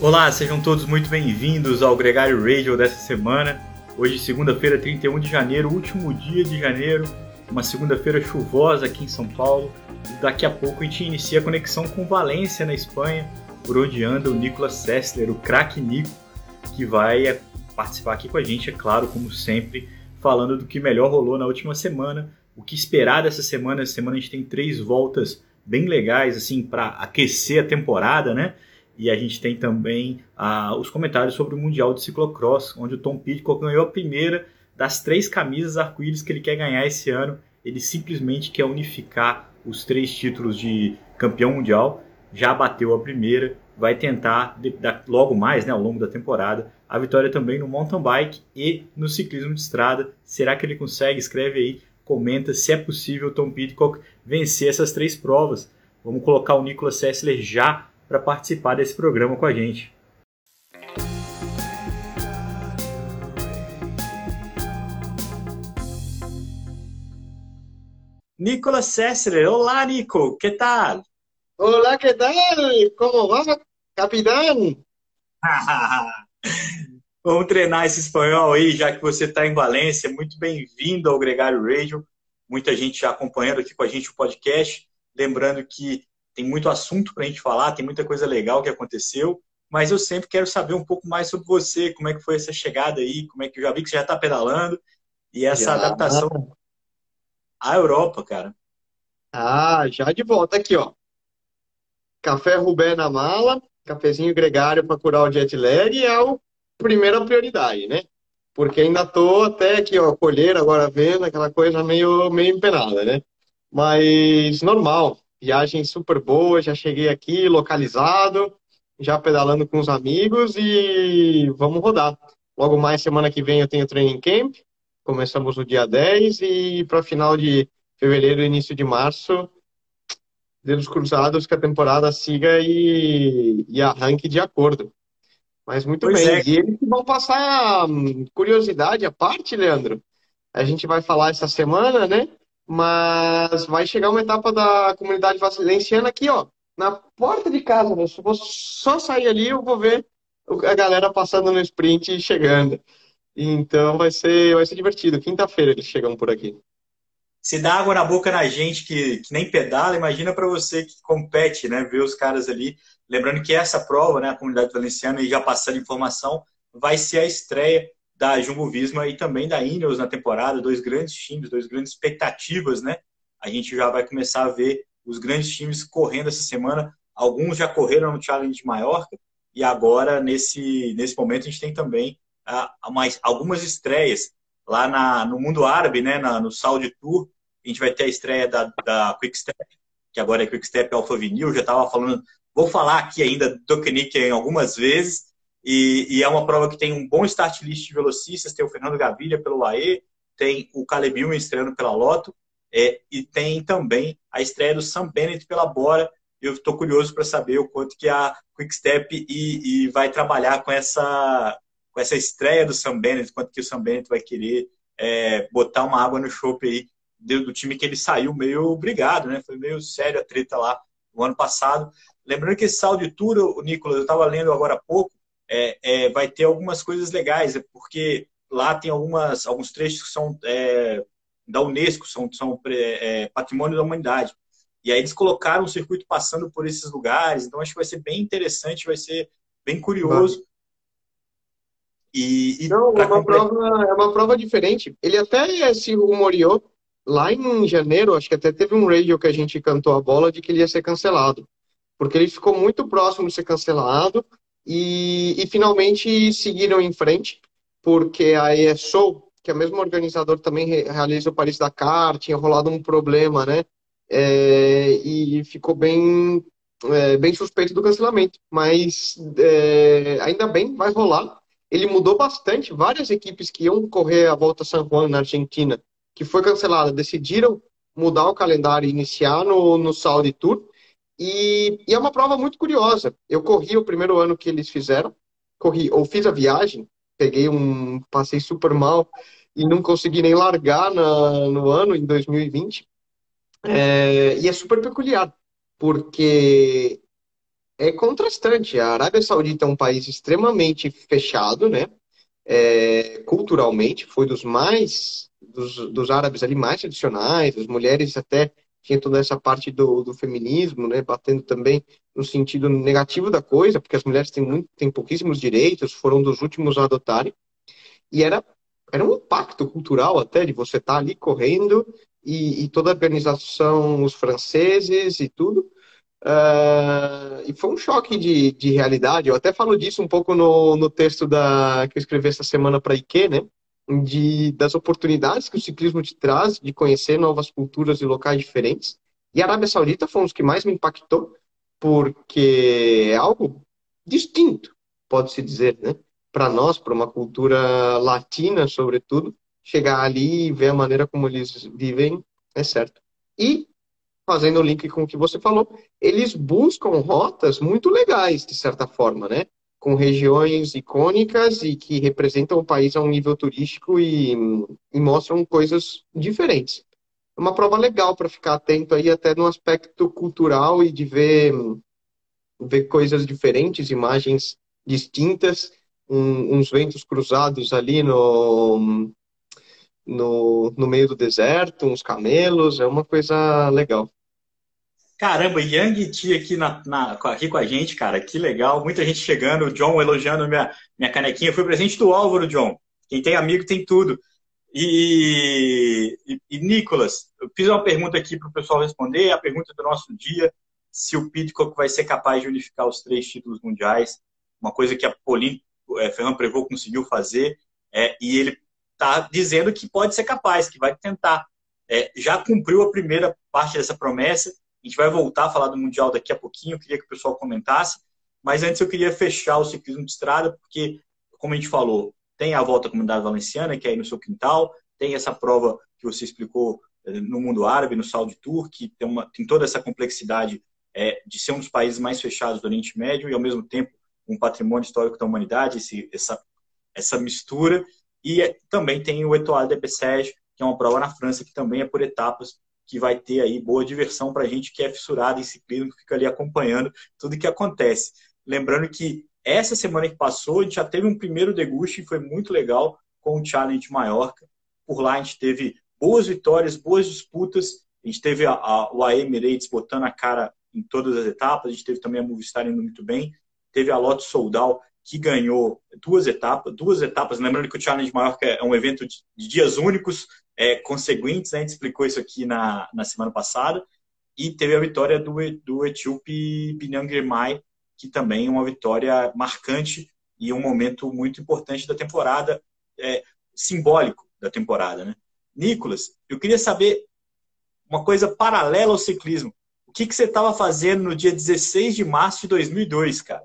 Olá, sejam todos muito bem-vindos ao Gregário Radio dessa semana. Hoje, segunda-feira, 31 de janeiro, último dia de janeiro, uma segunda-feira chuvosa aqui em São Paulo. Daqui a pouco a gente inicia a conexão com Valência, na Espanha, por onde anda o Nicolas Sessler, o craque Nico, que vai participar aqui com a gente, é claro, como sempre, falando do que melhor rolou na última semana, o que esperar dessa semana. Essa semana a gente tem 3 voltas bem legais, assim, para aquecer a temporada, né? E a gente tem também os comentários sobre o Mundial de Ciclocross, onde o Tom Pidcock ganhou a primeira das 3 camisas arco-íris que ele quer ganhar esse ano. Ele simplesmente quer unificar os 3 títulos de campeão mundial. Já bateu a primeira, vai tentar logo mais, né, ao longo da temporada, a vitória também no mountain bike e no ciclismo de estrada. Será que ele consegue? Escreve aí, comenta se é possível o Tom Pidcock vencer essas 3 provas. Vamos colocar o Nicolas Sessler já para participar desse programa com a gente. Nicolas Sessler, olá, Nico, que tal? Olá, que tal? Como vai, capitão? Vamos treinar esse espanhol aí, já que você está em Valência. Muito bem-vindo ao Gregário Radio. Muita gente já acompanhando aqui com a gente o podcast. Lembrando que tem muito assunto para a gente falar, tem muita coisa legal que aconteceu, mas eu sempre quero saber um pouco mais sobre você, como é que foi essa chegada aí, como é que eu já vi que você já está pedalando, e essa adaptação à Europa, cara. Ah, já de volta aqui, ó. Café Rubé na mala, cafezinho gregário para curar o jet lag é a primeira prioridade, né? Porque ainda tô até aqui, ó, colheira agora vendo, aquela coisa meio empenada, né? Mas normal. Viagem super boa, já cheguei aqui localizado, já pedalando com os amigos e vamos rodar. Logo mais, semana que vem eu tenho training camp, começamos no dia 10 e para final de fevereiro, início de março, dedos cruzados que a temporada siga e arranque de acordo. Mas muito pois bem, é. E eles vão passar curiosidade à parte, Leandro. A gente vai falar essa semana, né? Mas vai chegar uma etapa da Comunidade Valenciana aqui, ó, na porta de casa, né? Se eu vou só sair ali, eu vou ver a galera passando no sprint e chegando. Então vai ser divertido. Quinta-feira eles chegam por aqui. Se dá água na boca na gente que nem pedala, imagina para você que compete, né? Ver os caras ali. Lembrando que essa prova, né, a Comunidade Valenciana, e já passando informação, vai ser a estreia da Jumbo-Visma e também da Ineos na temporada, 2 grandes times, 2 grandes expectativas, né? A gente já vai começar a ver os grandes times correndo essa semana. Alguns já correram no Challenge Mallorca e agora, nesse momento, a gente tem também algumas estreias lá no mundo árabe, né? No Saudi Tour, a gente vai ter a estreia da Quickstep, que agora é Quickstep Alfa Vinyl. Já estava falando, vou falar aqui ainda do Kenick em algumas vezes. E é uma prova que tem um bom start list de velocistas. Tem o Fernando Gaviria pelo Lae, tem o Caleb Ewan estreando pela Lotto, e tem também a estreia do Sam Bennett pela Bora. Eu estou curioso para saber o quanto que a Quickstep e vai trabalhar com essa estreia do Sam Bennett, quanto que o Sam Bennett vai querer botar uma água no chope aí do time que ele saiu meio brigado, né? Foi meio sério a treta lá no ano passado. Lembrando que esse Saudi Tour, o Nicolas, eu estava lendo agora há pouco, vai ter algumas coisas legais, porque lá tem alguns trechos que são da Unesco, são patrimônio da humanidade. E aí eles colocaram o circuito passando por esses lugares, então acho que vai ser bem interessante, vai ser bem curioso. Não, é uma prova diferente. Ele até se rumoreou lá em janeiro, acho que até teve um radio que a gente cantou a bola de que ele ia ser cancelado, porque ele ficou muito próximo de ser cancelado. E finalmente seguiram em frente, porque a ESO, que é o mesmo organizador, também realiza o Paris-Dakar, tinha rolado um problema, né? E ficou bem suspeito do cancelamento. Mas ainda bem, vai rolar. Ele mudou bastante. Várias equipes que iam correr a Volta a San Juan na Argentina, que foi cancelada, decidiram mudar o calendário e iniciar no Saudi Tour. E é uma prova muito curiosa. Eu corri o primeiro ano que eles fizeram, fiz a viagem, passei super mal e não consegui nem largar no ano, em 2020. E é super peculiar, porque é contrastante. A Arábia Saudita é um país extremamente fechado, né? Culturalmente, foi dos árabes ali mais tradicionais, as mulheres até tinha toda essa parte do feminismo, né? Batendo também no sentido negativo da coisa, porque as mulheres têm pouquíssimos direitos, foram dos últimos a adotarem. E era um impacto cultural até de você estar ali correndo e toda a organização, os franceses e tudo. E foi um choque de realidade. Eu até falo disso um pouco no texto que eu escrevi essa semana para a IQ, né? Das oportunidades que o ciclismo te traz de conhecer novas culturas e locais diferentes. E a Arábia Saudita foi um dos que mais me impactou, porque é algo distinto, pode-se dizer, né? Para nós, para uma cultura latina, sobretudo, chegar ali e ver a maneira como eles vivem, é certo. E fazendo o link com o que você falou, eles buscam rotas muito legais, de certa forma, né? Com regiões icônicas e que representam o país a um nível turístico e mostram coisas diferentes. É uma prova legal para ficar atento aí até no aspecto cultural e de ver coisas diferentes, imagens distintas, uns ventos cruzados ali no meio do deserto, uns camelos, é uma coisa legal. Caramba, Yang e Ti aqui com a gente, cara, que legal. Muita gente chegando, o John elogiando minha canequinha. Foi presente do Álvaro, John. Quem tem amigo tem tudo. E Nicolas, eu fiz uma pergunta aqui para o pessoal responder, a pergunta do nosso dia, se o Pidcock vai ser capaz de unificar os 3 títulos mundiais, uma coisa que a Fernando Prévost conseguiu fazer, e ele está dizendo que pode ser capaz, que vai tentar. Já cumpriu a primeira parte dessa promessa. A gente vai voltar a falar do Mundial daqui a pouquinho, eu queria que o pessoal comentasse, mas antes eu queria fechar o ciclismo de estrada, porque, como a gente falou, tem a volta à Comunidade Valenciana, que é aí no seu quintal, tem essa prova que você explicou no mundo árabe, no Saudi Tour, que tem toda essa complexidade de ser um dos países mais fechados do Oriente Médio e, ao mesmo tempo, um patrimônio histórico da humanidade, essa mistura, e também tem o Étoile de Bessèges, que é uma prova na França, que também é por etapas, que vai ter aí boa diversão para a gente que é fissurado em ciclismo, que fica ali acompanhando tudo que acontece. Lembrando que essa semana que passou, a gente já teve um primeiro deguste e foi muito legal com o Challenge Mallorca. Por lá a gente teve boas vitórias, boas disputas. A gente teve o AE Emirates botando a cara em todas as etapas. A gente teve também a Movistar indo muito bem. Teve a Lotto Soudal, que ganhou 2 etapas. Lembrando que o Challenge Mallorca é um evento de dias únicos, conseguintes, né? A gente explicou isso aqui na semana passada, e teve a vitória do etíope Biniam Girmay, que também é uma vitória marcante e um momento muito importante da temporada, simbólico da temporada, né? Nicolas, eu queria saber uma coisa paralela ao ciclismo. O que você estava fazendo no dia 16 de março de 2002, cara?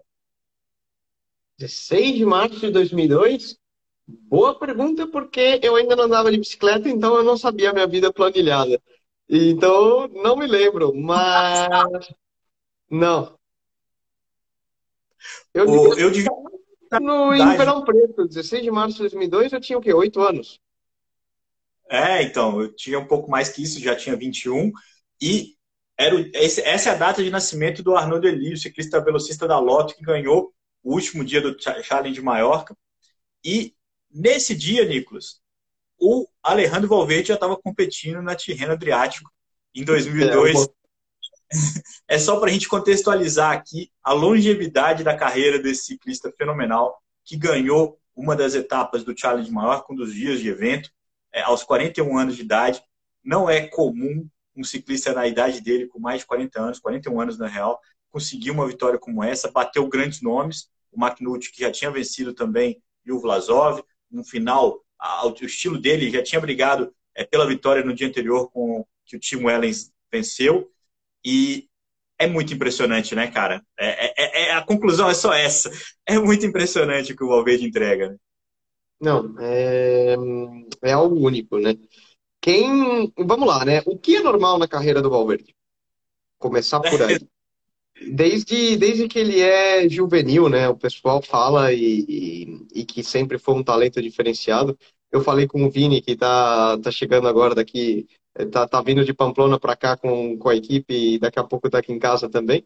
16 de março de 2002? Boa pergunta, porque eu ainda não andava de bicicleta, então eu não sabia a minha vida planilhada. Então, não me lembro, mas... Não. Eu devia... Em Ribeirão Preto, 16 de março de 2002, eu tinha o quê? 8 anos? Então, eu tinha um pouco mais que isso, já tinha 21. E essa é a data de nascimento do Arnaud De Lie, o ciclista velocista da Lotto, que ganhou o último dia do Challenge de Mallorca. E nesse dia, Nicolas, o Alejandro Valverde já estava competindo na Tirreno Adriático em 2002. É só para a gente contextualizar aqui a longevidade da carreira desse ciclista fenomenal, que ganhou uma das etapas do Challenge Mallorca, um dos dias de evento, aos 41 anos de idade. Não é comum um ciclista na idade dele, com mais de 40 anos, 41 anos na real, conseguir uma vitória como essa, bateu grandes nomes, o McNulty, que já tinha vencido também, e o Vlasov, no final, o estilo dele já tinha brigado pela vitória no dia anterior com que o Tim Wellens venceu. E é muito impressionante, né, cara? A conclusão é só essa. É muito impressionante o que o Valverde entrega. Né? Não, é algo único, né? Vamos lá, né? O que é normal na carreira do Valverde? Começar por aí. Desde que ele é juvenil, né? O pessoal fala e que sempre foi um talento diferenciado. Eu falei com o Vini, que tá chegando agora daqui Tá vindo de Pamplona para cá com a equipe e daqui a pouco tá aqui em casa também.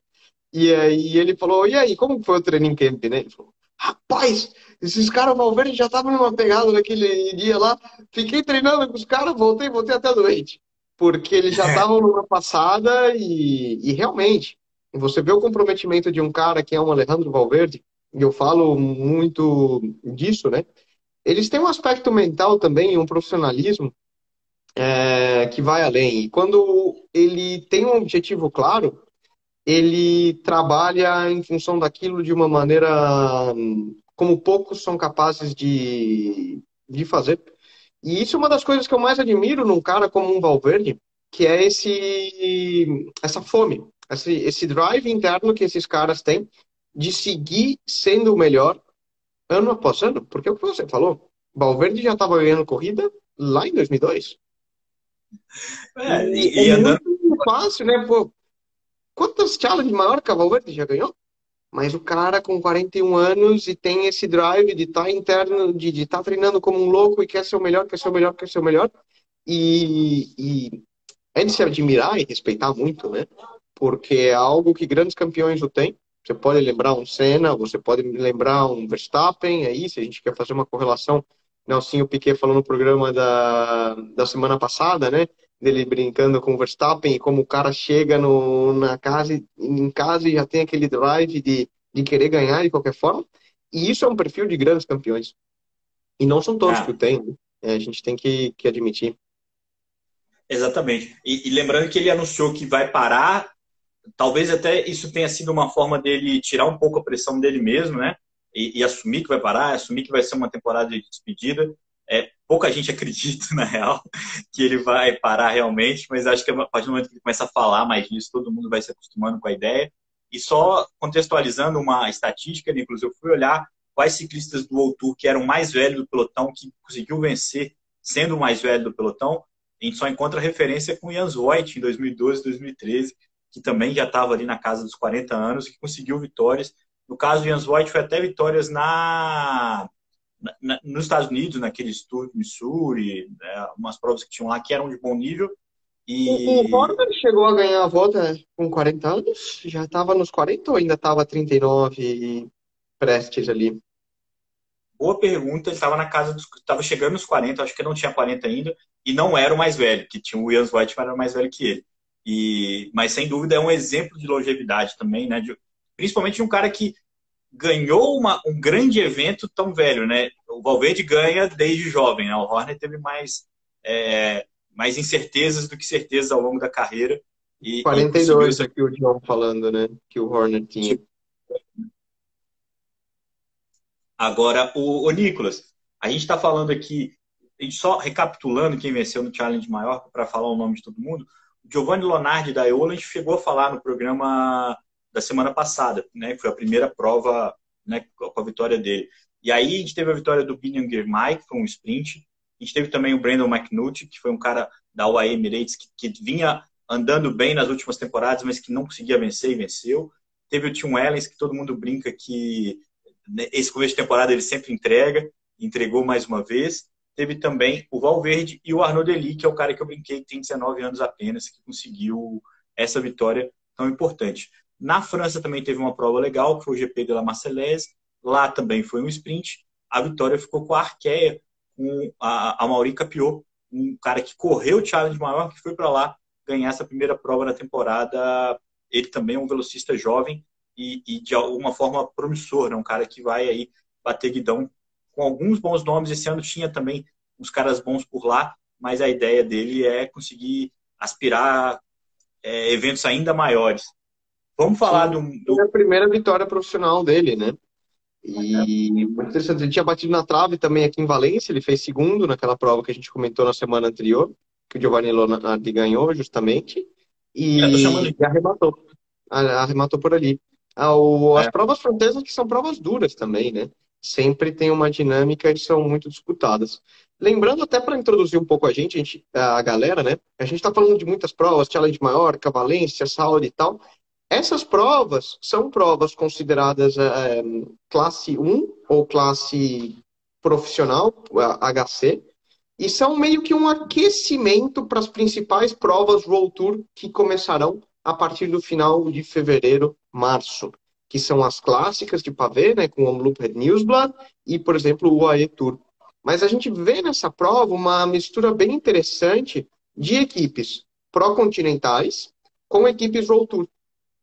E aí ele falou, e aí, como foi o training camp, né? Ele falou, rapaz, esses caras Valverde já estavam numa pegada naquele dia lá. Fiquei treinando com os caras, voltei até doente. Porque eles já estavam numa passada e realmente, você vê o comprometimento de um cara que é um Alejandro Valverde, e eu falo muito disso, né? Eles têm um aspecto mental também, um profissionalismo que vai além. E quando ele tem um objetivo claro, ele trabalha em função daquilo de uma maneira como poucos são capazes de fazer. E isso é uma das coisas que eu mais admiro num cara como um Valverde, que é essa fome, esse drive interno que esses caras têm de seguir sendo o melhor ano após ano. Porque é o que você falou, Valverde já estava ganhando corrida lá em 2002. E andando... muito fácil, né? Pô, quantas Challenge Mallorca Valverde já ganhou? Mas o cara com 41 anos e tem esse drive de estar interno, de estar treinando como um louco e quer ser o melhor, quer ser o melhor, quer ser o melhor. E é de se admirar e respeitar muito, né? Porque é algo que grandes campeões o têm. Você pode lembrar um Senna, você pode lembrar um Verstappen, aí se a gente quer fazer uma correlação, Nelsinho Piquet falou no programa da semana passada, né? Dele brincando com o Verstappen e como o cara chega em casa e já tem aquele drive de querer ganhar de qualquer forma. E isso é um perfil de grandes campeões. E não são todos que o têm. A gente tem que admitir. Exatamente. E lembrando que ele anunciou que vai parar. Talvez até isso tenha sido uma forma dele tirar um pouco a pressão dele mesmo, né? E assumir que vai parar, assumir que vai ser uma temporada de despedida. Pouca gente acredita, na real, que ele vai parar realmente, mas acho que a partir do momento que ele começa a falar mais disso, todo mundo vai se acostumando com a ideia. E só contextualizando uma estatística, inclusive eu fui olhar quais ciclistas do World Tour que eram mais velhos do pelotão, que conseguiu vencer sendo o mais velho do pelotão, a gente só encontra referência com o Jans Voigt em 2012, 2013, que também já estava ali na casa dos 40 anos, que conseguiu vitórias. No caso do Jans Voigt, foi até vitórias nos Estados Unidos, naqueles tours do Missouri, né, umas provas que tinham lá que eram de bom nível. E o Valverde chegou a ganhar a volta com 40 anos? Já estava nos 40 ou ainda estava 39 prestes ali? Boa pergunta. Ele estava na casa dos... Estava chegando nos 40, acho que não tinha 40 ainda, e não era o mais velho, que tinha o Jans Voigt, mas era mais velho que ele. Mas, sem dúvida, é um exemplo de longevidade também, né? Principalmente de um cara que ganhou um grande evento tão velho, né? O Valverde ganha desde jovem, né? O Horner teve mais incertezas do que certezas ao longo da carreira. 42 aqui o John falando, né? Que o Horner tinha. Agora, o Nicolas, a gente está falando aqui, a gente só recapitulando quem venceu no Challenge Mallorca para falar o nome de todo mundo. O Giovanni Lonardi da Eola, a gente chegou a falar no programa da semana passada, né, que foi a primeira prova, né, com a vitória dele. E aí a gente teve a vitória do Biniam Girmay, que foi um sprint. A gente teve também o Brandon McNulty, que foi um cara da UAE Emirates, que vinha andando bem nas últimas temporadas, mas que não conseguia vencer e venceu. Teve o Tim Wellens, que todo mundo brinca que esse começo de temporada ele sempre entregou mais uma vez. Teve também o Valverde e o Arnaud De Lie, que é o cara que eu brinquei, que tem 19 anos apenas, que conseguiu essa vitória tão importante. Na França também teve uma prova legal, que foi o GP de La Marseillaise. Lá também foi um sprint. A vitória ficou com a Arquea, com a Mauri Capiot, um cara que correu o Challenge Mallorca, que foi para lá ganhar essa primeira prova da temporada. Ele também é um velocista jovem e de alguma forma promissor, né? Um cara que vai aí bater guidão com alguns bons nomes. Esse ano tinha também uns caras bons por lá, mas a ideia dele é conseguir aspirar eventos ainda maiores. Vamos falar do... a primeira vitória profissional dele, né? E muito interessante, ele tinha batido na trave também aqui em Valência, ele fez segundo naquela prova que a gente comentou na semana anterior, que o Giovanni Lonardi ganhou justamente, e arrematou por ali. As provas francesas, que são provas duras também, né? Sempre tem uma dinâmica e são muito disputadas. Lembrando, até para introduzir um pouco a galera, né? A gente está falando de muitas provas, Challenge Mallorca, Valência, Saudi e tal. Essas provas são provas consideradas classe 1 ou classe profissional, HC, E são meio que um aquecimento para as principais provas World Tour que começarão a partir do final de fevereiro, março, que são as clássicas de pavê, né, com o Omloop Red Nieuwsblad e, por exemplo, o UAE Tour. Mas a gente vê nessa prova uma mistura bem interessante de equipes pró-continentais com equipes World Tour.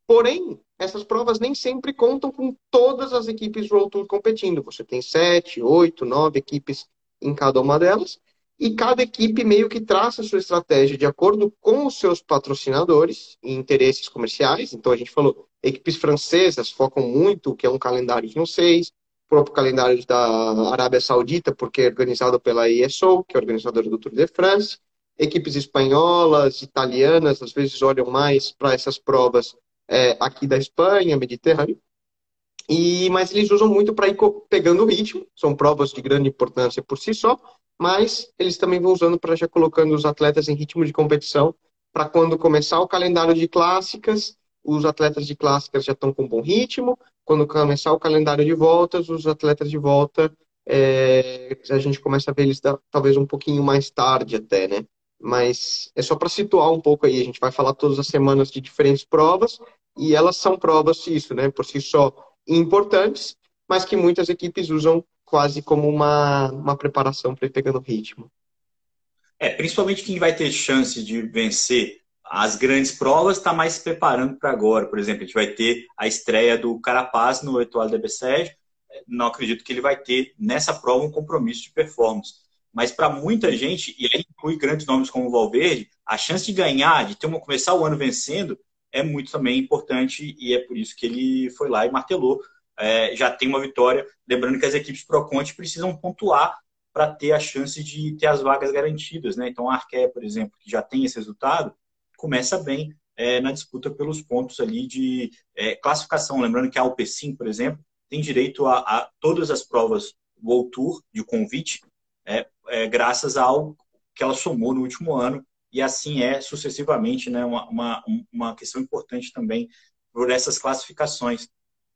Porém, essas provas nem sempre contam com todas as equipes World Tour competindo. Você tem 7, 8, 9 equipes em cada uma delas. E cada equipe meio que traça a sua estratégia de acordo com os seus patrocinadores e interesses comerciais. Então, a gente falou, equipes francesas focam muito, que é um calendário de não seis, próprio calendário da Arábia Saudita, porque é organizado pela ESO, que é organizadora do Tour de France. Equipes espanholas, italianas, às vezes olham mais para essas provas aqui da Espanha, Mediterrâneo. Mas eles usam muito para ir pegando o ritmo, são provas de grande importância por si só, mas eles também vão usando para já colocando os atletas em ritmo de competição, para quando começar o calendário de clássicas, os atletas de clássicas já estão com bom ritmo, quando começar o calendário de voltas, os atletas de volta, a gente começa a ver eles talvez um pouquinho mais tarde até, né? Mas é só para situar um pouco aí, a gente vai falar todas as semanas de diferentes provas, e elas são provas, isso, né, por si só importantes, mas que muitas equipes usam quase como uma preparação para ir pegando ritmo. Principalmente quem vai ter chance de vencer as grandes provas está mais se preparando para agora. Por exemplo, a gente vai ter a estreia do Carapaz no Étoile de Bessèges. Não acredito que ele vai ter nessa prova um compromisso de performance. Mas para muita gente, e aí inclui grandes nomes como o Valverde, a chance de ganhar, de ter começar o ano vencendo, é muito também importante, e é por isso que ele foi lá e martelou. Já tem uma vitória, lembrando que as equipes Pro-Conte precisam pontuar para ter a chance de ter as vagas garantidas, né? Então a Arqué, por exemplo, que já tem esse resultado, começa bem na disputa pelos pontos ali de classificação, lembrando que a Alpecin, por exemplo, tem direito a todas as provas World Tour de convite, graças ao que ela somou no último ano, e assim sucessivamente, né? Uma questão importante também por essas classificações.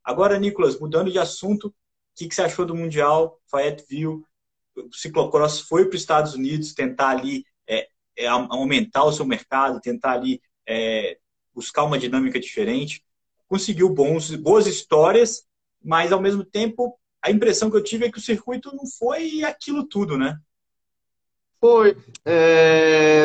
Agora, Nicolas, mudando de assunto, o que você achou do Mundial? Fayette viu, o ciclocross foi para os Estados Unidos tentar ali aumentar o seu mercado, tentar ali buscar uma dinâmica diferente. Conseguiu boas histórias, mas ao mesmo tempo a impressão que eu tive é que o circuito não foi aquilo tudo, né? Foi.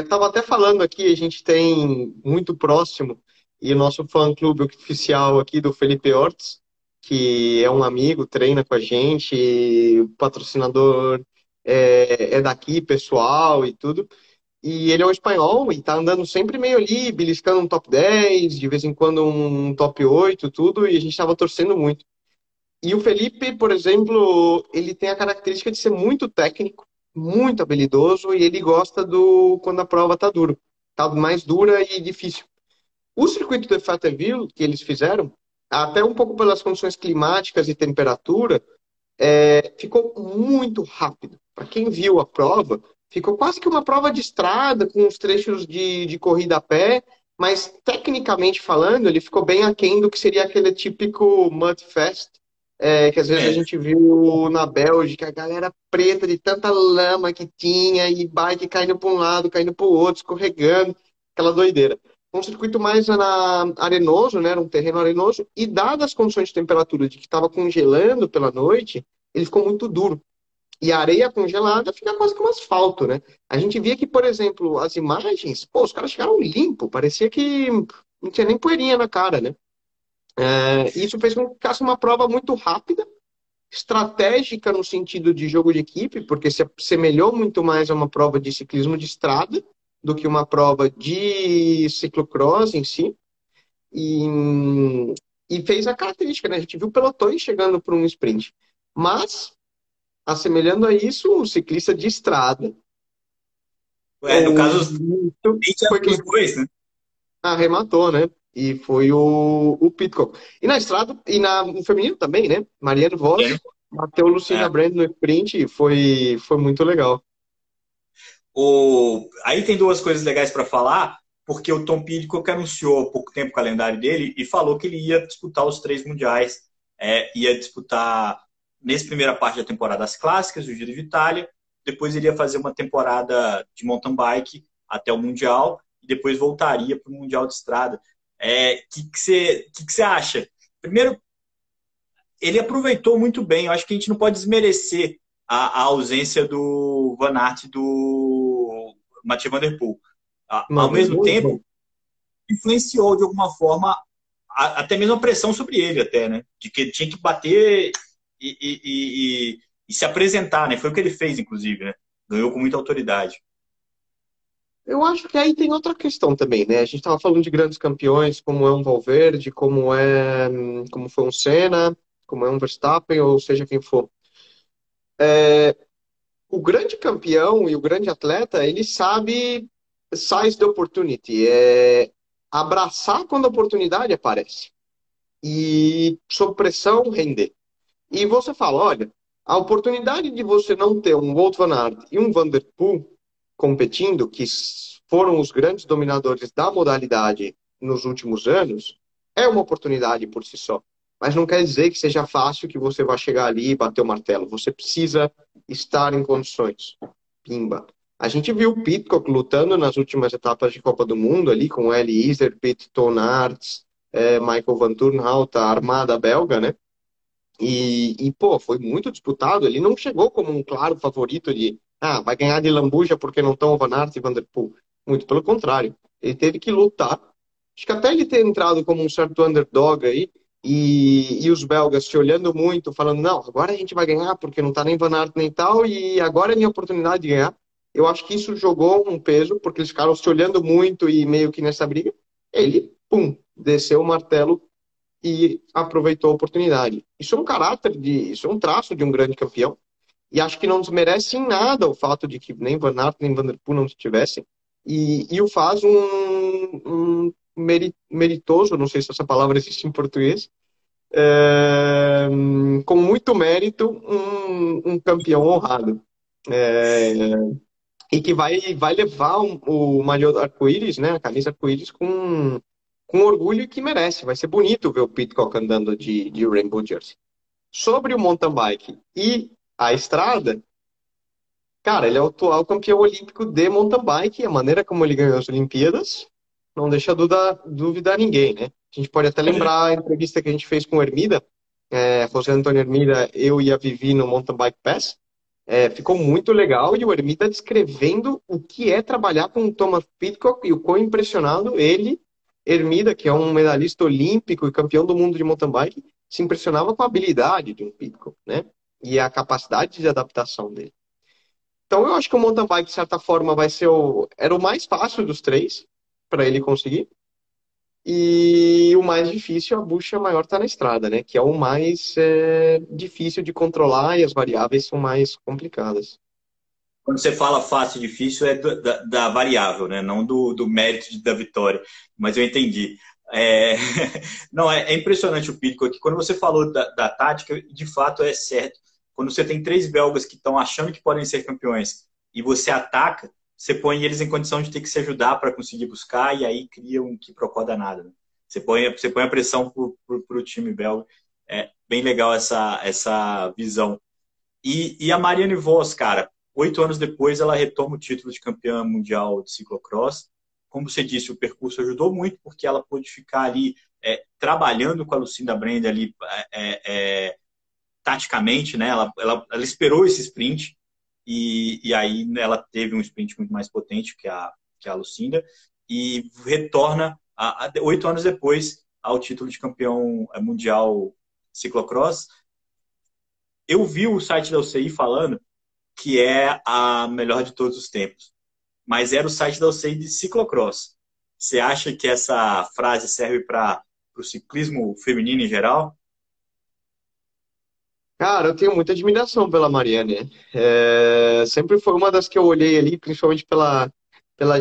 Estava até falando aqui, a gente tem muito próximo e o nosso fã-clube oficial aqui do Felipe Ortiz, que é um amigo, treina com a gente, o patrocinador é daqui, pessoal e tudo. E ele é um espanhol e tá andando sempre meio ali, beliscando um top 10, de vez em quando um top 8, tudo, e a gente tava torcendo muito. E o Felipe, por exemplo, ele tem a característica de ser muito técnico, muito habilidoso, e ele gosta quando a prova tá dura. Tá mais dura e difícil. O circuito de Fayetteville que eles fizeram, até um pouco pelas condições climáticas e temperatura, ficou muito rápido. Para quem viu a prova, ficou quase que uma prova de estrada, com os trechos de corrida a pé, mas tecnicamente falando, ele ficou bem aquém do que seria aquele típico Mudfest, que às vezes a gente viu na Bélgica, a galera preta de tanta lama que tinha, e bike caindo para um lado, caindo para o outro, escorregando, aquela doideira. Um circuito mais arenoso, né? Era um terreno arenoso, e dadas as condições de temperatura de que estava congelando pela noite, ele ficou muito duro. E a areia congelada fica quase como asfalto, né? A gente via que, por exemplo, as imagens, os caras chegaram limpo, parecia que não tinha nem poeirinha na cara, né? Isso fez com que ficasse uma prova muito rápida, estratégica no sentido de jogo de equipe, porque se assemelhou muito mais a uma prova de ciclismo de estrada do que uma prova de ciclocross em si, e fez a característica, né? A gente viu pelotões chegando para um sprint, mas, assemelhando a isso, o ciclista de estrada... no caso, foi quem foi, né? Arrematou, né? E foi o Pidcock. E na estrada, e no feminino também, né? Marianne Vos bateu Lucinda Brand no sprint e foi muito legal. Aí tem duas coisas legais para falar, porque o Tom Pidcock anunciou há pouco tempo o calendário dele e falou que ele ia disputar os 3 mundiais. Ia disputar, nessa primeira parte da temporada, as clássicas, o Giro de Itália, depois iria fazer uma temporada de mountain bike até o Mundial, e depois voltaria para o Mundial de Estrada. O que você acha? Primeiro, ele aproveitou muito bem. Eu acho que a gente não pode desmerecer a ausência do Van Aert e do Mathieu Van Der Poel. Ao mesmo tempo, influenciou de alguma forma até mesmo a pressão sobre ele, até, né? De que ele tinha que bater e se apresentar, né? Foi o que ele fez, inclusive, né? Ganhou com muita autoridade. Eu acho que aí tem outra questão também, né? A gente estava falando de grandes campeões, como é um Valverde, como foi um Senna, como é um Verstappen, ou seja, quem for. O grande campeão e o grande atleta, ele sabe size the opportunity, abraçar quando a oportunidade aparece e, sob pressão, render. E você fala, olha, a oportunidade de você não ter um Wout Van Aert e um Van Der Poel competindo, que foram os grandes dominadores da modalidade nos últimos anos, é uma oportunidade por si só. Mas não quer dizer que seja fácil, que você vai chegar ali e bater o martelo. Você precisa estar em condições. Pimba. A gente viu o Pidcock lutando nas últimas etapas de Copa do Mundo, ali com Elie Iserbeet, Tom Aerts, Michael Van Turnhout, a armada belga, né? E, foi muito disputado. Ele não chegou como um claro favorito de, vai ganhar de lambuja porque não estão o Van Aert e Van Der Poel. Muito pelo contrário. Ele teve que lutar. Acho que até ele ter entrado como um certo underdog aí, e os belgas se olhando muito, falando, não, agora a gente vai ganhar porque não tá nem Van Aert nem tal, e agora é minha oportunidade de ganhar. Eu acho que isso jogou um peso, porque eles ficaram se olhando muito e meio que nessa briga, ele, pum, desceu o martelo e aproveitou a oportunidade. Isso é um isso é um traço de um grande campeão, e acho que não desmerece em nada o fato de que nem Van Aert nem Van Der Poel não estivessem, e o faz um meritoso, não sei se essa palavra existe em português, com muito mérito, um campeão honrado, e que vai levar o maiô arco-íris, né, a camisa arco-íris, com orgulho, e que merece. Vai ser bonito ver o Pidcock andando de Rainbow Jersey. Sobre o mountain bike e a estrada, cara, ele é o atual campeão olímpico de mountain bike, e a maneira como ele ganhou as Olimpíadas não deixa dúvida a ninguém, né? A gente pode até lembrar a entrevista que a gente fez com o Hermida, José Antonio Hermida, eu e a Vivi no Mountain Bike Pass. Ficou muito legal, e o Hermida descrevendo o que é trabalhar com o Thomas Pidcock e o quão impressionado ele, Hermida, que é um medalhista olímpico e campeão do mundo de mountain bike, se impressionava com a habilidade de um Pidcock, né? E a capacidade de adaptação dele. Então eu acho que o mountain bike, de certa forma, vai ser era o mais fácil dos três para ele conseguir, e o mais difícil, a bucha maior tá na estrada, né, que é o mais difícil de controlar, e as variáveis são mais complicadas. Quando você fala fácil e difícil, é da variável, né, não do mérito da vitória, mas eu entendi. Não, é impressionante o Pidcock aqui. Quando você falou da tática, de fato é certo. Quando você tem três belgas que estão achando que podem ser campeões, e você ataca, você põe eles em condição de ter que se ajudar para conseguir buscar, e aí cria um que procoda nada, né? Você põe a pressão pro time belga. É bem legal essa visão. E a Marianne Vos, cara, 8 anos depois, ela retoma o título de campeã mundial de ciclocross. Como você disse, o percurso ajudou muito, porque ela pôde ficar ali trabalhando com a Lucinda Brand ali, taticamente, né? Ela esperou esse sprint, e aí ela teve um sprint muito mais potente que a Lucinda, e retorna 8 anos depois ao título de campeão mundial ciclocross. Eu vi o site da UCI falando que é a melhor de todos os tempos, mas era o site da UCI de ciclocross. Você acha que essa frase serve para o ciclismo feminino em geral? Cara, eu tenho muita admiração pela Marianne. Sempre foi uma das que eu olhei ali, principalmente pela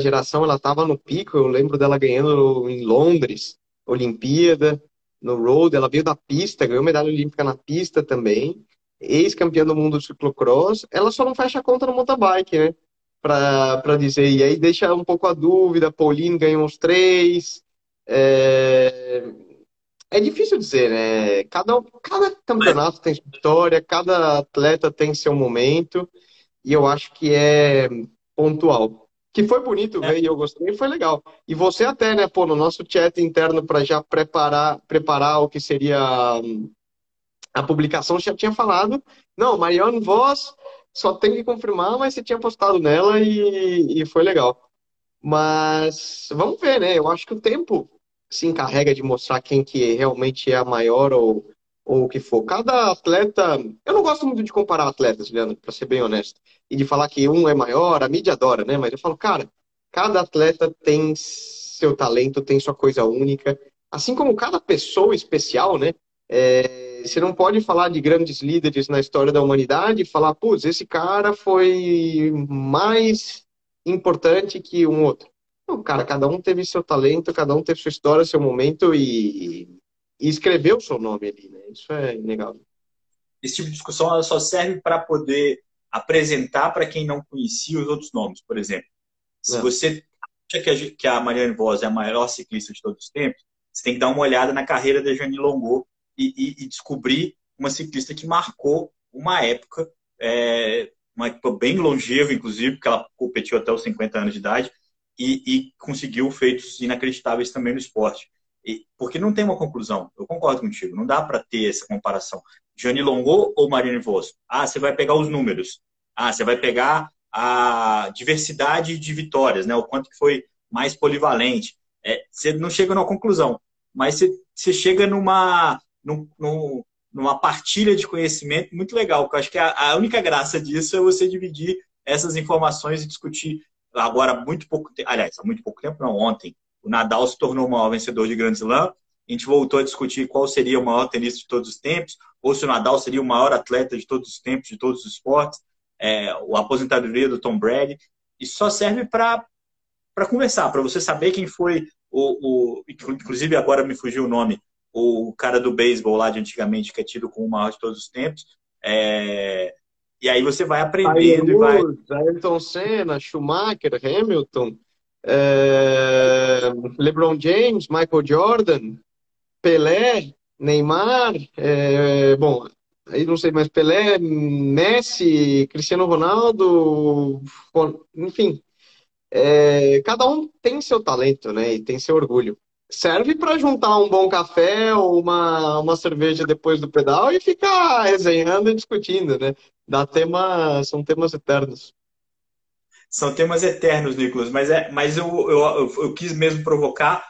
geração. Ela estava no pico, eu lembro dela ganhando em Londres, Olimpíada, no road. Ela veio da pista, ganhou medalha olímpica na pista também. Ex-campeã do mundo do ciclocross. Ela só não fecha a conta no mountain bike, né? Pra dizer. E aí deixa um pouco a dúvida. Pauline ganhou os 3. É difícil dizer, né? Cada campeonato tem sua história, cada atleta tem seu momento, e eu acho que é pontual. Que foi bonito ver e eu gostei, foi legal. E você até, né, pô, no nosso chat interno para já preparar o que seria a publicação, já tinha falado, não, Marianne Vos só tem que confirmar, mas você tinha postado nela e foi legal. Mas vamos ver, né? Eu acho que o tempo se encarrega de mostrar quem que realmente é a maior ou o que for. Cada atleta... Eu não gosto muito de comparar atletas, Leandro, para ser bem honesto. E de falar que um é maior, a mídia adora, né? Mas eu falo, cara, cada atleta tem seu talento, tem sua coisa única. Assim como cada pessoa especial, né? Você não pode falar de grandes líderes na história da humanidade e falar, putz, esse cara foi mais importante que um outro. Não, cara, cada um teve seu talento, cada um teve sua história, seu momento e escreveu o seu nome ali, né? Isso é inegável. Esse tipo de discussão ela só serve para poder apresentar para quem não conhecia os outros nomes, por exemplo. Se você acha que a Marianne Vos é a maior ciclista de todos os tempos, você tem que dar uma olhada na carreira da Jeannie Longo e descobrir uma ciclista que marcou uma época, uma época bem longeva, inclusive, porque ela competiu até os 50 anos de idade e conseguiu feitos inacreditáveis também no esporte. Porque não tem uma conclusão. Eu concordo contigo. Não dá para ter essa comparação. Jeannie Longo ou Marianne Vos? Ah, você vai pegar os números. Ah, você vai pegar a diversidade de vitórias, né? O quanto que foi mais polivalente. Você não chega numa conclusão, mas você chega numa partilha de conhecimento muito legal. Eu acho que a única graça disso é você dividir essas informações e discutir. Agora, há muito pouco tempo... Aliás, há muito pouco tempo, não, ontem. O Nadal se tornou o maior vencedor de Grand Slam. A gente voltou a discutir qual seria o maior tenista de todos os tempos, ou se o Nadal seria o maior atleta de todos os tempos, de todos os esportes, a aposentadoria do Tom Brady. Isso só serve para conversar, para você saber quem foi o... Inclusive, agora me fugiu o nome, o cara do beisebol lá de antigamente, que é tido como o maior de todos os tempos. E aí você vai aprendendo e vai... Ayrton Senna, Schumacher, Hamilton... LeBron James, Michael Jordan, Pelé, Neymar, bom, aí não sei, mas Pelé, Messi, Cristiano Ronaldo, enfim, cada um tem seu talento, né, e tem seu orgulho. Serve para juntar um bom café ou uma cerveja depois do pedal e ficar resenhando e discutindo, né? São temas eternos. São temas eternos, Nicolas, mas eu quis mesmo provocar,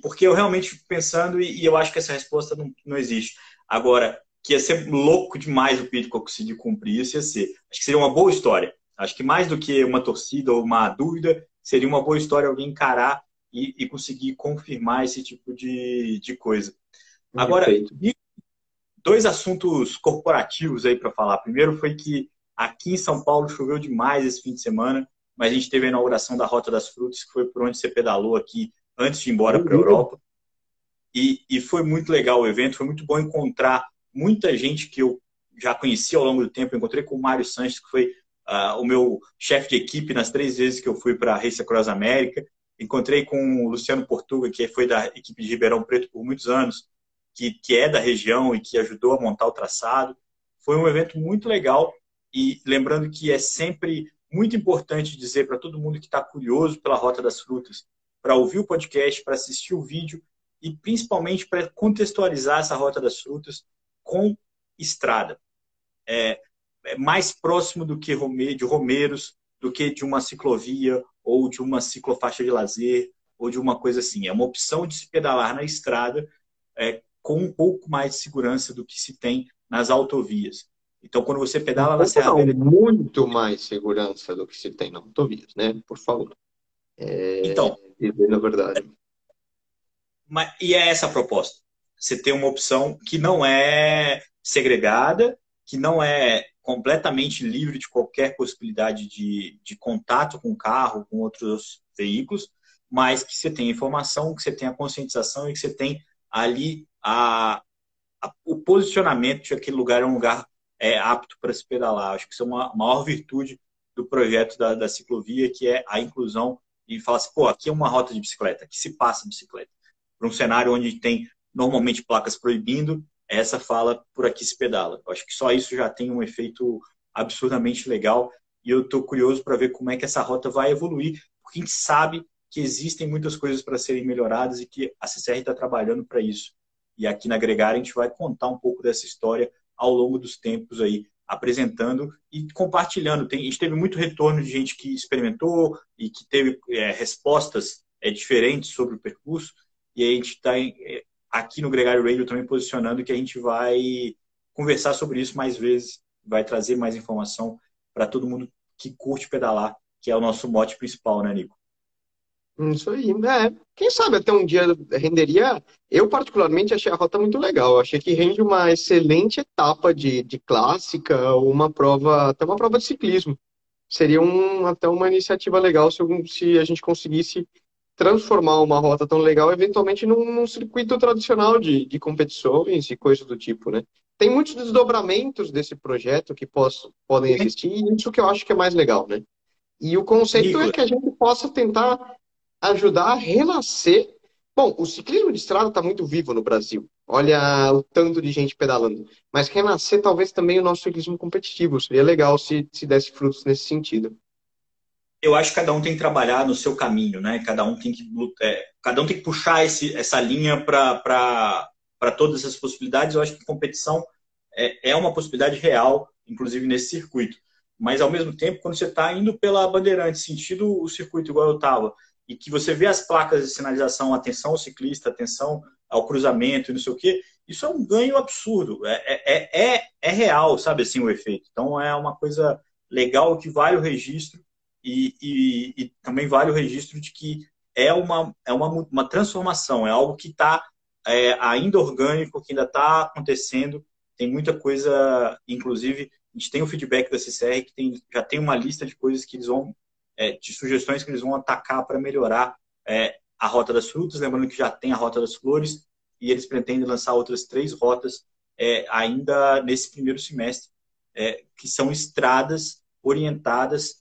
porque eu realmente fico pensando e eu acho que essa resposta não existe. Agora, que ia ser louco demais o Pidcock conseguir cumprir isso, ia ser. Acho que seria uma boa história. Acho que mais do que uma torcida ou uma dúvida, seria uma boa história alguém encarar e conseguir confirmar esse tipo de coisa. Agora, dois assuntos corporativos aí para falar. Primeiro foi que aqui em São Paulo choveu demais esse fim de semana, mas a gente teve a inauguração da Rota das Frutas, que foi por onde você pedalou aqui antes de ir embora para a Europa. E foi muito legal o evento, foi muito bom encontrar muita gente que eu já conheci ao longo do tempo. Eu encontrei com o Mário Sanches, que foi o meu chefe de equipe nas 3 vezes que eu fui para a Race Across America. Encontrei com o Luciano Portuga, que foi da equipe de Ribeirão Preto por muitos anos, que é da região e que ajudou a montar o traçado. Foi um evento muito legal. E lembrando que é sempre muito importante dizer para todo mundo que está curioso pela Rota das Frutas, para ouvir o podcast, para assistir o vídeo e principalmente para contextualizar essa Rota das Frutas com estrada. É mais próximo do que de Romeiros, do que de uma ciclovia ou de uma ciclofaixa de lazer ou de uma coisa assim. É uma opção de se pedalar na estrada com um pouco mais de segurança do que se tem nas autovias. Então, quando você pedala na Serra Velha... Muito mais segurança do que se tem na autovia, né? Por favor. Então... Na verdade. E é essa a proposta. Você tem uma opção que não é segregada, que não é completamente livre de qualquer possibilidade de contato com o carro, com outros veículos, mas que você tem informação, que você tem a conscientização e que você tem ali o posicionamento de que aquele lugar é um lugar... apto para se pedalar. Acho que isso é uma maior virtude do projeto da ciclovia, que é a inclusão e falar assim, pô, aqui é uma rota de bicicleta, aqui se passa bicicleta. Para um cenário onde tem normalmente placas proibindo, essa fala por aqui se pedala. Acho que só isso já tem um efeito absurdamente legal. E eu estou curioso para ver como é que essa rota vai evoluir, porque a gente sabe que existem muitas coisas para serem melhoradas e que a CCR está trabalhando para isso. E aqui na Gregário a gente vai contar um pouco dessa história ao longo dos tempos aí, apresentando e compartilhando. A gente teve muito retorno de gente que experimentou e que teve respostas diferentes sobre o percurso. E a gente está aqui no Gregário Radio também posicionando que a gente vai conversar sobre isso mais vezes, vai trazer mais informação para todo mundo que curte pedalar, que é o nosso mote principal, né, Nico? Isso aí, né? Quem sabe até um dia renderia. Eu, particularmente, achei a rota muito legal. Eu achei que rende uma excelente etapa de clássica, ou uma prova, até uma prova de ciclismo. Seria até uma iniciativa legal se a gente conseguisse transformar uma rota tão legal, eventualmente, num circuito tradicional de competições e coisas do tipo, né? Tem muitos desdobramentos desse projeto que podem existir, e isso que eu acho que é mais legal, né? E o conceito é que a gente possa tentar ajudar a renascer. Bom, o ciclismo de estrada está muito vivo no Brasil. Olha o tanto de gente pedalando. Mas renascer talvez também o nosso ciclismo competitivo. Seria legal se desse frutos nesse sentido. Eu acho que cada um tem que trabalhar no seu caminho, né? Cada um tem que puxar essa linha para todas essas possibilidades. Eu acho que competição é uma possibilidade real, inclusive nesse circuito. Mas, ao mesmo tempo, quando você está indo pela Bandeirante, sentido o circuito igual eu estava, e que você vê as placas de sinalização, atenção ao ciclista, atenção ao cruzamento e não sei o quê, isso é um ganho absurdo. É real, sabe, assim, o efeito. Então, é uma coisa legal que vale o registro e também vale o registro de que é uma transformação, é algo que está ainda orgânico, que ainda está acontecendo. Tem muita coisa, inclusive, a gente tem o feedback da CCR, que já tem uma lista de coisas que eles vão... de sugestões que eles vão atacar para melhorar a Rota das Frutas, lembrando que já tem a Rota das Flores, e eles pretendem lançar outras 3 rotas ainda nesse primeiro semestre, que são estradas orientadas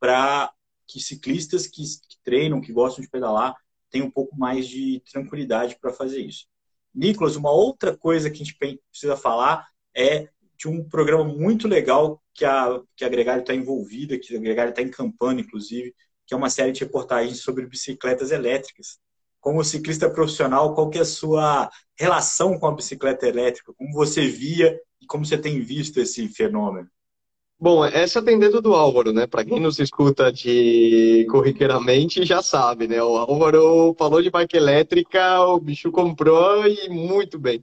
para que ciclistas que treinam, que gostam de pedalar, tenham um pouco mais de tranquilidade para fazer isso. Nicolas, uma outra coisa que a gente precisa falar é de um programa muito legal que a Gregário está envolvida, que a Gregário está encampando, inclusive, que é uma série de reportagens sobre bicicletas elétricas. Como ciclista profissional, qual que é a sua relação com a bicicleta elétrica? Como você via e como você tem visto esse fenômeno? Bom, essa tem dedo do Álvaro, né? Para quem nos escuta corriqueiramente, já sabe, né? O Álvaro falou de bike elétrica, o bicho comprou e muito bem.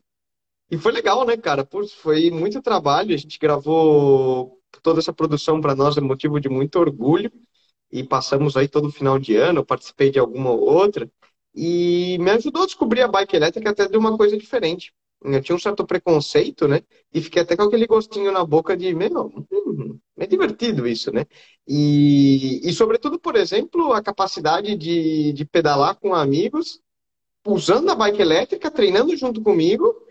E foi legal, né, cara? Putz, foi muito trabalho. A gente gravou toda essa produção, para nós é motivo de muito orgulho. E passamos aí todo o final de ano, eu participei de alguma ou outra. E me ajudou a descobrir a bike elétrica até de uma coisa diferente. Eu tinha um certo preconceito, né? E fiquei até com aquele gostinho na boca de, meu, é divertido isso, né? E sobretudo, por exemplo, a capacidade de pedalar com amigos, usando a bike elétrica, treinando junto comigo.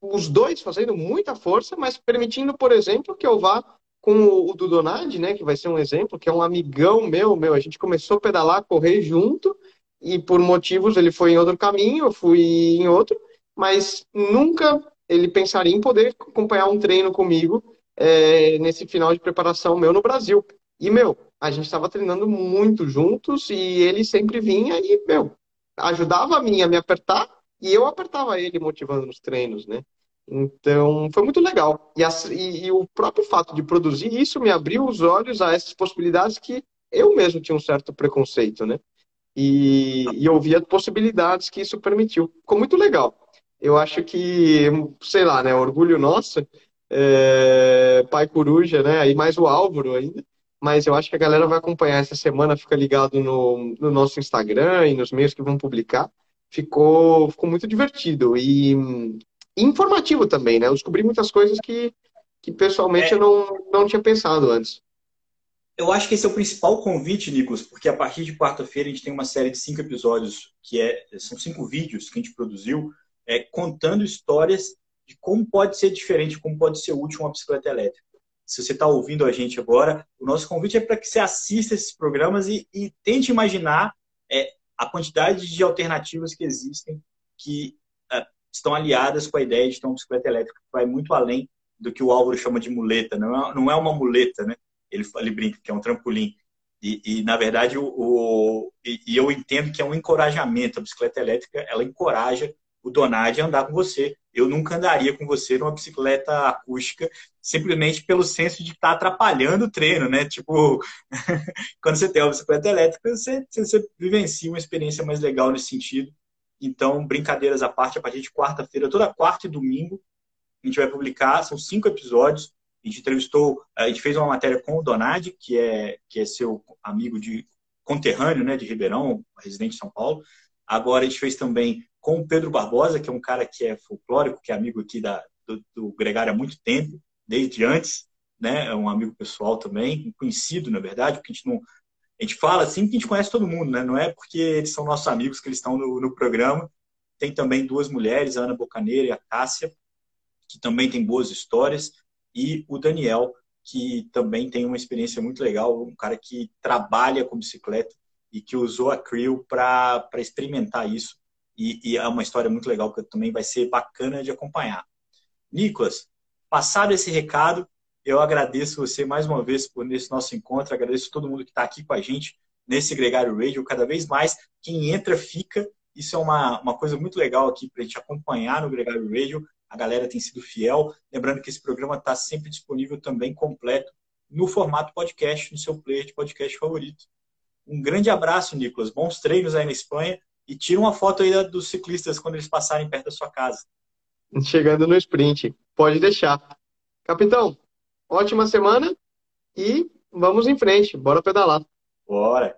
Os dois fazendo muita força, mas permitindo, por exemplo, que eu vá com o Dudonade, né, que vai ser um exemplo, que é um amigão meu. A gente começou a pedalar, correr junto, e por motivos ele foi em outro caminho, eu fui em outro, mas nunca ele pensaria em poder acompanhar um treino comigo nesse final de preparação meu no Brasil. E, a gente estava treinando muito juntos, e ele sempre vinha e, ajudava a mim a me apertar, e eu apertava ele motivando nos treinos, né? Então, foi muito legal. E o próprio fato de produzir isso me abriu os olhos a essas possibilidades que eu mesmo tinha um certo preconceito, né? E eu via possibilidades que isso permitiu. Ficou muito legal. Eu acho que, sei lá, né? Orgulho nosso, Pai Coruja, né? E mais o Álvaro ainda. Mas eu acho que a galera vai acompanhar essa semana. Fica ligado no nosso Instagram e nos meios que vão publicar. Ficou muito divertido e informativo também, né? Eu descobri muitas coisas que pessoalmente eu não tinha pensado antes. Eu acho que esse é o principal convite, Nicolas, porque a partir de quarta-feira a gente tem uma série de 5 episódios, que são 5 vídeos que a gente produziu, contando histórias de como pode ser diferente, como pode ser útil uma bicicleta elétrica. Se você está ouvindo a gente agora, o nosso convite é para que você assista esses programas e tente imaginar a quantidade de alternativas que existem que estão aliadas com a ideia de ter uma bicicleta elétrica, que vai muito além do que o Álvaro chama de muleta. Não é uma muleta, né? Ele brinca que é um trampolim. E na verdade, eu entendo que é um encorajamento. A bicicleta elétrica, ela encoraja o Donadi a andar com você. Eu nunca andaria com você numa bicicleta acústica, simplesmente pelo senso de estar atrapalhando o treino, né? Tipo, quando você tem uma bicicleta elétrica, você vivencia uma experiência mais legal nesse sentido. Então, brincadeiras à parte, a partir de quarta-feira, toda quarta e domingo, a gente vai publicar, são 5 episódios. A gente fez uma matéria com o Donadi, que é seu amigo de conterrâneo, né, de Ribeirão, residente de São Paulo. Agora a gente fez também com o Pedro Barbosa, que é um cara que é folclórico, que é amigo aqui do Gregário há muito tempo, desde antes, né? É um amigo pessoal também, conhecido, na verdade, porque a gente fala assim que a gente conhece todo mundo, né? Não é porque eles são nossos amigos que eles estão no programa. Tem também 2 mulheres, a Ana Bocaneira e a Cássia, que também tem boas histórias, e o Daniel, que também tem uma experiência muito legal, um cara que trabalha com bicicleta e que usou a Creel para experimentar isso. E é uma história muito legal, que também vai ser bacana de acompanhar. Nicolas, passado esse recado, eu agradeço você mais uma vez por esse nosso encontro, agradeço todo mundo que está aqui com a gente nesse Gregário Radio. Cada vez mais, quem entra fica. Isso é uma coisa muito legal aqui para a gente acompanhar no Gregário Radio. A galera tem sido fiel. Lembrando que esse programa está sempre disponível também completo no formato podcast, no seu player de podcast favorito. Um grande abraço, Nicolas. Bons treinos aí na Espanha. E tira uma foto aí dos ciclistas quando eles passarem perto da sua casa. Chegando no sprint. Pode deixar. Capitão, ótima semana e vamos em frente. Bora pedalar. Bora.